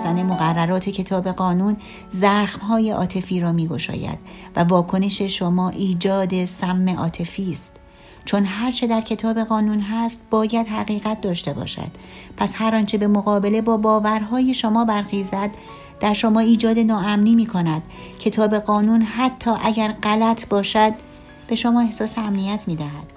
شکستن مقررات کتاب قانون زخم‌های عاطفی را می‌گشاید و واکنش شما ایجاد سم عاطفی است. چون هرچه در کتاب قانون هست باید حقیقت داشته باشد. پس هر آنچه به مقابله با باورهای شما برخیزد در شما ایجاد ناامنی می‌کند. کتاب قانون حتی اگر غلط باشد به شما احساس امنیت می‌دهد.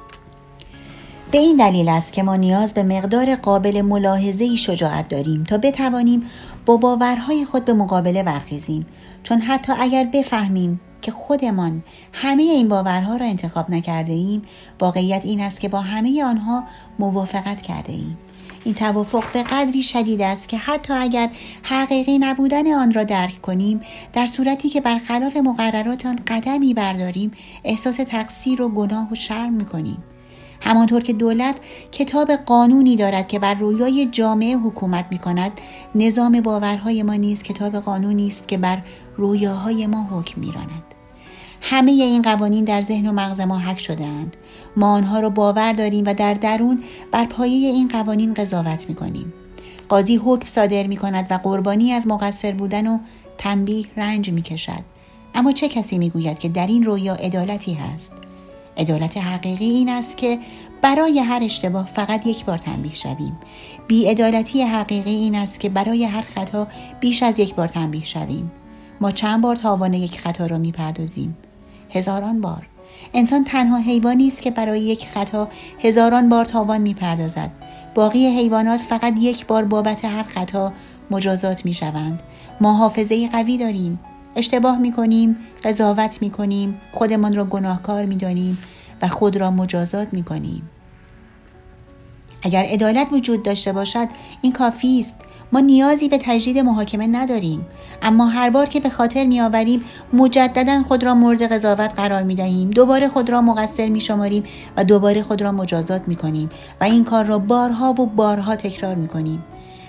به این دلیل است که ما نیاز به مقدار قابل ملاحظه‌ای شجاعت داریم تا بتوانیم با باورهای خود به مقابله برخیزیم، چون حتی اگر بفهمیم که خودمان همه این باورها را انتخاب نکرده ایم، واقعیت این است که با همه آنها موافقت کرده ایم. این توافق به قدری شدید است که حتی اگر حقیقی نبودن آن را درک کنیم، در صورتی که برخلاف مقررات آن قدمی برداریم، احساس تقصیر و گناه و شرم می‌کنیم. همانطور که دولت کتاب قانونی دارد که بر رویای جامعه حکومت می کند، نظام باورهای ما نیز کتاب قانونی است که بر رویاهای ما حکم می راند. همه این قوانین در ذهن و مغز ما حک شده اند. ما آنها را باور داریم و در درون بر پایه این قوانین قضاوت می کنیم. قاضی حکم صادر می کند و قربانی از مقصر بودن و تنبیه رنج می کشد. اما چه کسی می گوید که در این رویا عدالتی هست؟ عدالت حقیقی این است که برای هر اشتباه فقط یک بار تنبیه شویم. بی‌عدالتی حقیقی این است که برای هر خطا بیش از یک بار تنبیه شویم. ما چند بار تاوان یک خطا را می‌پردازیم؟ هزاران بار. انسان تنها حیوانی است که برای یک خطا هزاران بار تاوان می‌پردازد. باقی حیوانات فقط یک بار بابت هر خطا مجازات می‌شوند. ما حافظه‌ای قوی داریم. اشتباه می‌کنیم، قضاوت می‌کنیم، خودمان را گناهکار می‌دانیم و خود را مجازات می‌کنیم. اگر عدالت وجود داشته باشد، این کافی است. ما نیازی به تجدید محاکمه نداریم، اما هر بار که به خاطر می‌آوریم، مجدداً خود را مورد قضاوت قرار می‌دهیم، دوباره خود را مقصر می‌شماریم و دوباره خود را مجازات می‌کنیم و این کار را بارها و بارها تکرار می‌کنیم.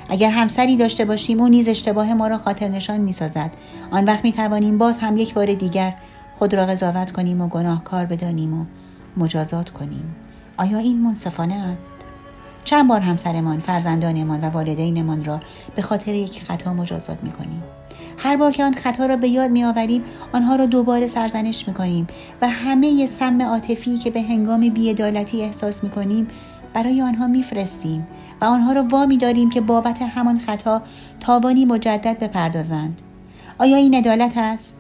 اگر همسری داشته باشیم، او نیز اشتباه ما را خاطر نشان می‌سازد. آن وقت می‌توانیم باز هم یک بار دیگر خود را قضاوت کنیم و گناهکار بدانیم و مجازات کنیم. آیا این منصفانه است؟ چند بار همسرمان، فرزندانمان و والدینمان را به خاطر یک خطا مجازات می‌کنیم. هر بار که آن خطا را به یاد می‌آوریم، آنها را دوباره سرزنش می‌کنیم و همه سم عاطفی که به هنگام بی‌عدالتی احساس می‌کنیم برای آنها میفرستیم و آنها را وامی داریم که بابت همان خطا تاوانی مجدد بپردازند. آیا این عدالت است؟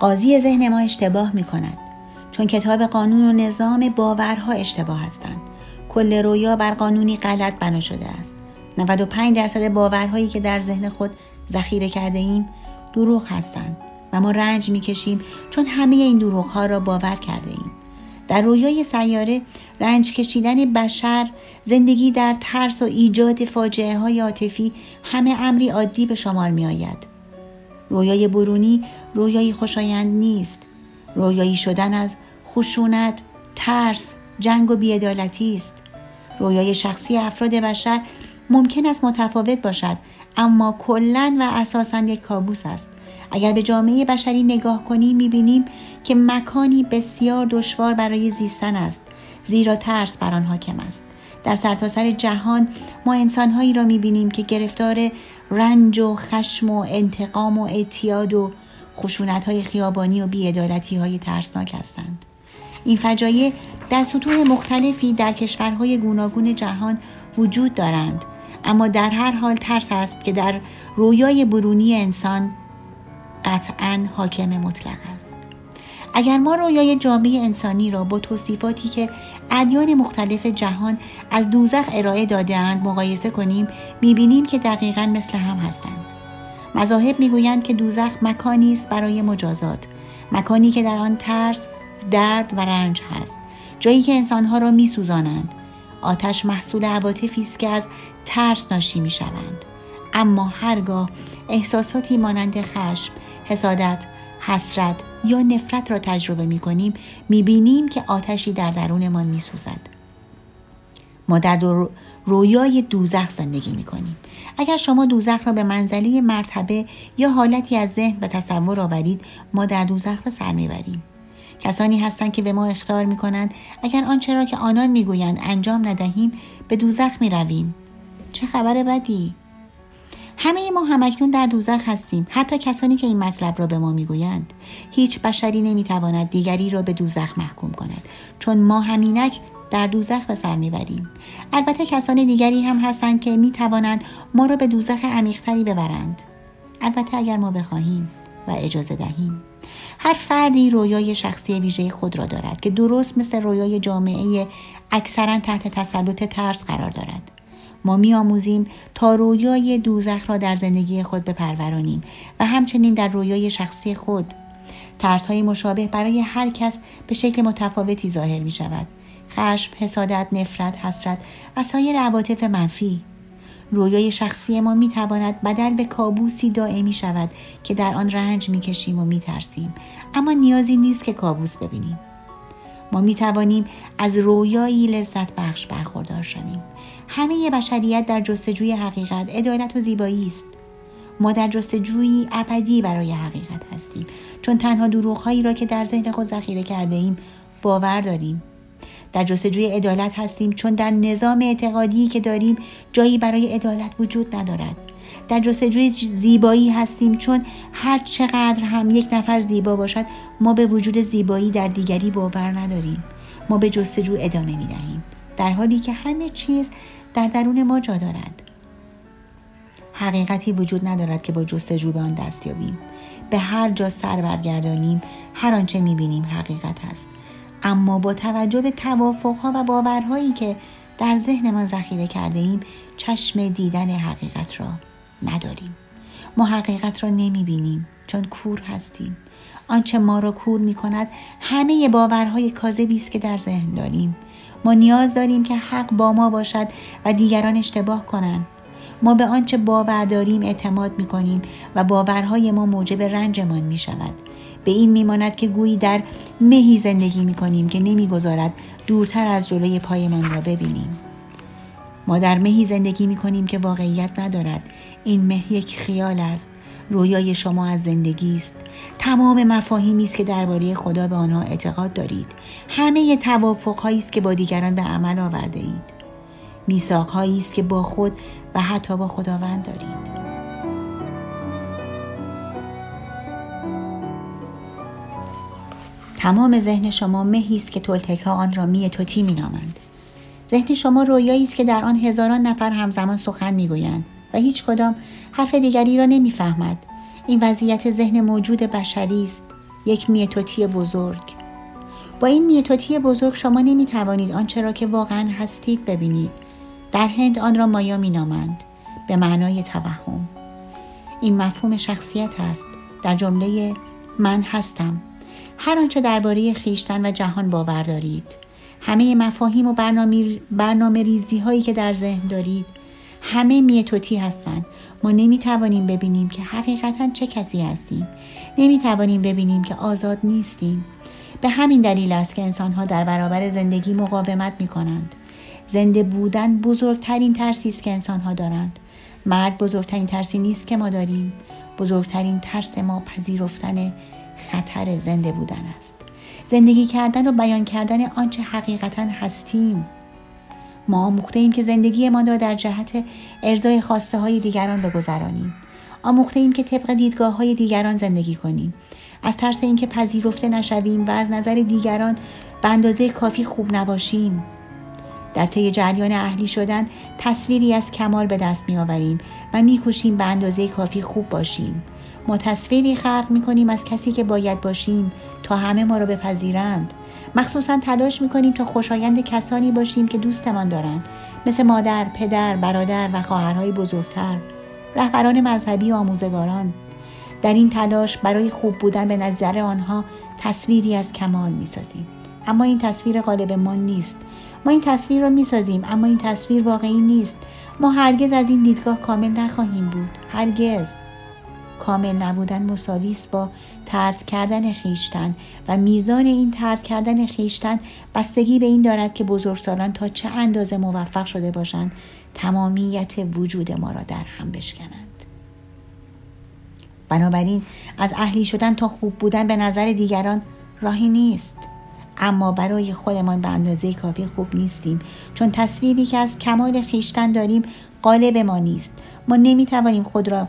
قاضی ذهن ما اشتباه می کند، چون کتاب قانون و نظام باورها اشتباه هستند. کل رویا بر قانونی غلط بنا شده است. 95% باورهایی که در ذهن خود ذخیره کرده ایم دروغ هستند و ما رنج می‌کشیم چون همه این دروغ‌ها را باور کرده ایم. در رویای سیاره، رنج کشیدن بشر، زندگی در ترس و ایجاد فاجعه‌های عاطفی همه امری عادی به شمار می‌آید. رویای برونی رویای خوشایند نیست. رویایی شدن از خشونت، ترس، جنگ و بی‌عدالتی است. رویای شخصی افراد بشر ممکن است متفاوت باشد، اما کلاً و اساساً یک کابوس است. اگر به جامعه بشری نگاه کنیم، می‌بینیم که مکانی بسیار دشوار برای زیستن است، زیرا ترس بر آن حاکم است. در سرتاسر جهان ما انسان‌هایی را می‌بینیم که گرفتار رنج و خشم و انتقام و اعتیاد و خشونت‌های خیابانی و بی‌عدالتی‌های ترسناک هستند. این فجایع در سطوح مختلفی در کشورهای گوناگون جهان وجود دارند، اما در هر حال ترس است که در رویای برونی انسان قطعاً حاکم مطلق است. اگر ما رویای جامعه انسانی را با توصیفاتی که ادیان مختلف جهان از دوزخ ارائه داده‌اند مقایسه کنیم، می‌بینیم که دقیقاً مثل هم هستند. مذاهب می‌گویند که دوزخ مکانی است برای مجازات، مکانی که در آن ترس، درد و رنج هست، جایی که انسان‌ها را می‌سوزانند. آتش محصول عواطفی است که از ترس ناشی می‌شوند. اما هرگاه احساساتی مانند خشم، حسادت، حسرت یا نفرت را تجربه می‌کنیم، می‌بینیم که آتشی در درونمان می‌سوزد. ما در رویای دوزخ زندگی می‌کنیم. اگر شما دوزخ را به منزله مرتبه یا حالتی از ذهن به تصور آورید، ما در دوزخ به سر می‌بریم. کسانی هستند که به ما اخطار می‌کنند اگر آنچه را که آنان می‌گویند انجام ندهیم به دوزخ می‌رویم. چه خبر بدی! همه ما همکنون در دوزخ هستیم، حتی کسانی که این مطلب را به ما میگویند. هیچ بشری نمیتواند دیگری را به دوزخ محکوم کند، چون ما همینک در دوزخ به سر میبریم. البته کسان دیگری هم هستند که میتوانند ما را به دوزخ عمیق‌تری ببرند، البته اگر ما بخواهیم و اجازه دهیم. هر فردی رویای شخصی ویژه خود را دارد که درست مثل رویای جامعه اکثرا تحت تسلط ترس قرار دارد. ما می‌آموزیم تا رویای دوزخ را در زندگی خود بپرورانیم و همچنین در رویای شخصی خود. ترس‌های مشابه برای هر کس به شکل متفاوتی ظاهر می‌شود: خشم، حسادت، نفرت، حسرت و سایر عواطف منفی. رویای شخصی ما می‌تواند بدل به کابوسی دائمی شود که در آن رنج می‌کشیم و می‌ترسیم، اما نیازی نیست که کابوس ببینیم. ما می‌توانیم از رویایی لذت بخش برخوردار شویم. همه بشریت در جستجوی حقیقت، عدالت و زیبایی است. ما در جستجوی ابدی برای حقیقت هستیم، چون تنها دروغ‌هایی را که در ذهن خود ذخیره کرده‌ایم باور داریم. در جستجوی عدالت هستیم، چون در نظام اعتقادی که داریم جایی برای عدالت وجود ندارد. در جستجوی زیبایی هستیم، چون هر چقدر هم یک نفر زیبا باشد ما به وجود زیبایی در دیگری باور نداریم. ما به جستجو ادامه می‌دهیم، در حالی که همه چیز در درون ما جا دارد. حقیقتی وجود ندارد که با جستجو به آن دست یابیم. به هر جا سر برگردانیم هر آنچه می‌بینیم حقیقت است. اما با توجه به توافق‌ها و باورهایی که در ذهنمان ذخیره کرده ایم چشم دیدن حقیقت را نداریم. ما حقیقت را نمی‌بینیم چون کور هستیم. آنچه ما را کور می‌کند همه باورهای کاذبی است که در ذهن داریم. ما نیاز داریم که حق با ما باشد و دیگران اشتباه کنند. ما به آنچه باور داریم اعتماد می‌کنیم و باورهای ما موجب رنجمان می‌شود. به این می‌ماند که گویی در مهی زندگی می‌کنیم که نمی‌گذارد دورتر از جلوی پایمان را ببینیم. ما در مهی زندگی می‌کنیم که واقعیت ندارد. این مه یک خیال است. رویای شما از زندگی است. تمام مفاهیمی است که درباره خدا به آنها اعتقاد دارید. همه توافق‌هایی است که با دیگران به عمل آورده اید. میثاق‌هایی است که با خود و حتی با خداوند دارید. تمام ذهن شما مهی است که تولتک‌ها آن را می توتی می‌نامند. ذهن شما رویایی است که در آن هزاران نفر همزمان سخن می‌گویند و هیچ کدام حرف دیگری را نمی‌فهمد. این وضعیت ذهن موجود بشری است، یک میتوتی بزرگ. با این میتوتی بزرگ شما نمی‌توانید آنچه را که واقعاً هستید ببینید. در هند آن را مایا می‌نامند، به معنای توهم. این مفهوم شخصیت است در جمله من هستم. هر آنچه درباره خویشتن و جهان باور دارید، همه مفاهیم و برنامه‌ریزی‌هایی که در ذهن دارید، همه میتوتی هستند. ما نمیتوانیم ببینیم که حقیقتاً چه کسی هستیم. نمیتوانیم ببینیم که آزاد نیستیم. به همین دلیل است که انسان‌ها در برابر زندگی مقاومت می‌کنند. زنده بودن بزرگترین ترسی است که انسان‌ها دارند. مرگ بزرگترین ترسی نیست که ما داریم. بزرگترین ترس ما پذیرفتن خطر زنده بودن است. زندگی کردن و بیان کردن آنچه حقیقتاً هستیم. ما آموخته ایم که زندگی ما را در جهت ارضای خواسته های دیگران بگذرانیم. آموخته ایم که طبق دیدگاه های دیگران زندگی کنیم. از ترس اینکه پذیرفته نشویم و از نظر دیگران به اندازه کافی خوب نباشیم، در طی جریان اهلی شدن تصویری از کمال به دست می آوریم و می کوشیم به اندازه کافی خوب باشیم. ما تصویری خلق می کنیم از کسی که باید باشیم تا همه ما را بپذیرند. مخصوصا تلاش می‌کنیم تا خوشایند کسانی باشیم که دوستمان دارند، مثل مادر، پدر، برادر و خواهرهای بزرگتر، رهبران مذهبی و آموزگاران. در این تلاش برای خوب بودن به نظر آنها تصویری از کمال می‌سازیم، اما این تصویر غالب ما نیست. ما این تصویر را می‌سازیم، اما این تصویر واقعی نیست. ما هرگز از این دیدگاه کامل نخواهیم بود، هرگز. کامل نبودن مساوی است با طرد کردن خویشتن و میزان این طرد کردن خویشتن بستگی به این دارد که بزرگسالان تا چه اندازه موفق شده باشند تمامیت وجود ما را در هم بشکنند. بنابراین از اهلی شدن تا خوب بودن به نظر دیگران راهی نیست. اما برای خودمان به اندازه کافی خوب نیستیم، چون تصویری که از کمال خویشتن داریم غالب ما نیست. ما نمیتوانیم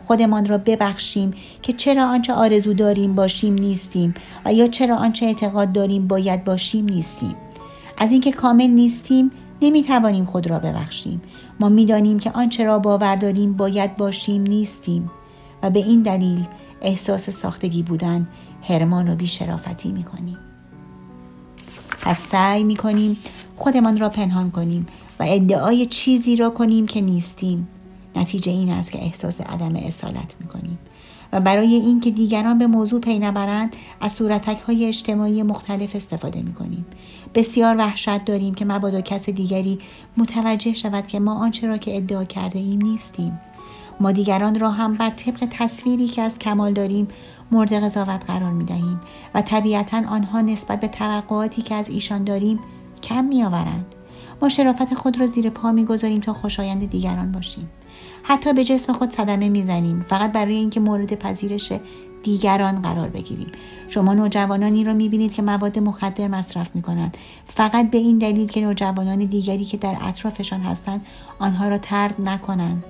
خودمان را ببخشیم که چرا آنچه آرزو داریم باشیم نیستیم، و یا چرا آنچه اعتقاد داریم باید باشیم نیستیم. از اینکه کامل نیستیم نمیتوانیم خود را ببخشیم. ما میدانیم که آنچه را باور داریم باید باشیم نیستیم، و به این دلیل احساس ساختگی بودن، حرمان و بی‌شرافتی میکنیم. پس سعی میکنیم خودمان را پنهان کنیم و ادعای چیزی را کنیم که نیستیم. نتیجه این است که احساس عدم اصالت میکنیم، و برای این که دیگران به موضوع پی نبرند از صورتک‌های اجتماعی مختلف استفاده میکنیم. بسیار وحشت داریم که مبادا کس دیگری متوجه شود که ما آنچه را که ادعا کرده ایم نیستیم. ما دیگران را هم بر طبق تصویری که از کمال داریم مورد قضاوت قرار میدهیم، و طبیعتاً آنها نسبت به توقعاتی که از ایشان داریم کم میآورند. ما شرافت خود را زیر پا میگذاریم تا خوشایند دیگران باشیم. حتی به جسم خود صدمه میزنیم فقط برای اینکه مورد پذیرش دیگران قرار بگیریم. شما نوجوانانی را میبینید که مواد مخدر مصرف میکنند فقط به این دلیل که نوجوانان دیگری که در اطرافشان هستند آنها را طرد نکنند.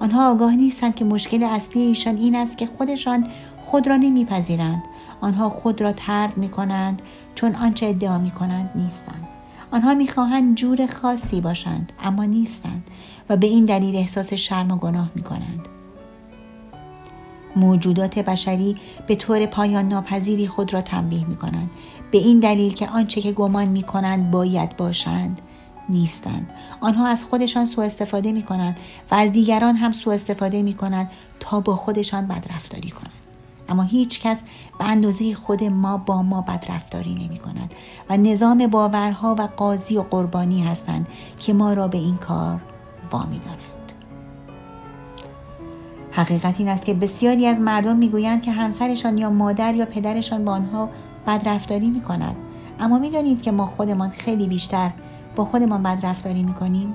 آنها آگاه نیستند که مشکل اصلی ایشان این است که خودشان خود را نمیپذیرند. آنها خود را طرد میکنند چون آنچه ادعا میکنند نیستند. آنها میخواهند جور خاصی باشند اما نیستند، و به این دلیل احساس شرم و گناه میکنند. موجودات بشری به طور پایان ناپذیری خود را تنبیه میکنند، به این دلیل که آنچه که گمان میکنند باید باشند نیستند. آنها از خودشان سوء استفاده میکنند و از دیگران هم سوء استفاده میکنند تا با خودشان بدرفتاری کنند. اما هیچ کس به اندازه خود ما با ما بدرفتاری نمی کند، و نظام باورها و قاضی و قربانی هستند که ما را به این کار وامی دارند. حقیقت این است که بسیاری از مردم می گویند که همسرشان یا مادر یا پدرشان با آنها بدرفتاری می کند. اما می دانید که ما خودمان خیلی بیشتر با خودمان بدرفتاری می کنیم.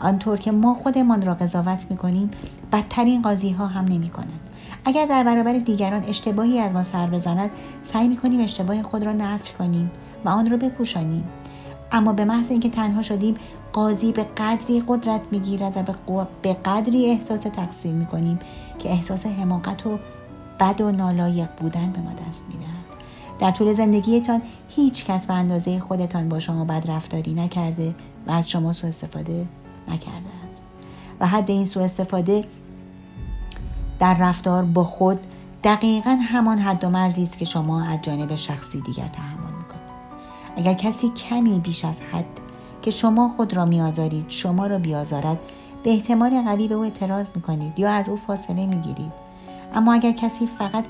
آنطور که ما خودمان را قضاوت می کنیم بدترین قاضی ها هم نمی کنند. اگر در برابر دیگران اشتباهی از ما سر بزند سعی می‌کنیم اشتباه خود را نفی کنیم و آن را بپوشانیم. اما به محض اینکه تنها شدیم قاضی به قدری قدرت می‌گیرد و به قدری احساس تقصیر می‌کنیم که احساس حماقت و بد و نالایق بودن به ما دست می‌دهد. در طول زندگیتان هیچ کس به اندازه خودتان با شما بدرفتاری نکرده و از شما سوء استفاده نکرده است، و حد این سوء استفاده در رفتار با خود دقیقاً همان حد و مرزی است که شما از جانب شخصی دیگر تحمل می‌کنید. اگر کسی کمی بیش از حد که شما خود را می‌آزارید شما را بیازارد، به احتمال قوی به او اعتراض می‌کنید یا از او فاصله می‌گیرید. اما اگر کسی فقط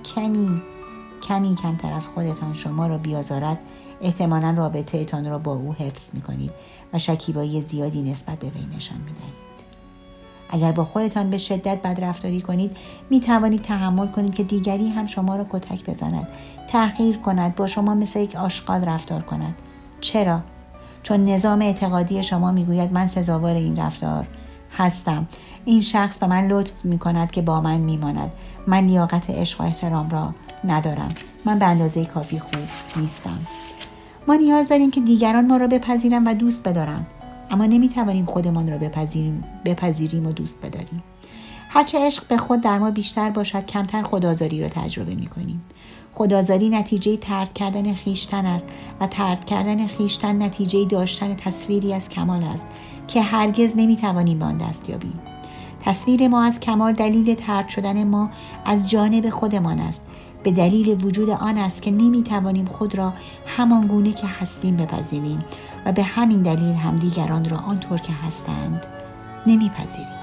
کمی کمتر از خودتان شما را بیازارد، احتمالاً رابطه‌تان را با او حفظ می‌کنید و شکیبایی زیادی نسبت به بینشان می‌دهید. اگر با خودتان به شدت بدرفتاری کنید می توانید تحمل کنید که دیگری هم شما را کتک بزند، تحقیر کند، با شما مثل یک آشغال رفتار کند. چرا؟ چون نظام اعتقادی شما می گوید من سزاوار این رفتار هستم. این شخص به من لطف می کند که با من می ماند. من لیاقت عشق و احترام را ندارم. من به اندازه کافی خوب نیستم. ما نیاز داریم که دیگران ما را بپذیرند و دوست بدارند، اما نمیتوانیم خودمان را بپذیریم و دوست بداریم. هرچه عشق به خود در ما بیشتر باشد کمتر خودآزاری را تجربه میکنیم. خودآزاری نتیجه طرد کردن خویشتن است، و طرد کردن خویشتن نتیجه داشتن تصویری از کمال است که هرگز نمیتوانیم به آن دست یابیم. تصویر ما از کمال دلیل طرد شدن ما از جانب خودمان است، به دلیل وجود آن است که نمیتوانیم خود را همان گونه که هستیم بپذیریم، و به همین دلیل هم دیگران را آنطور که هستند نمیپذیریم.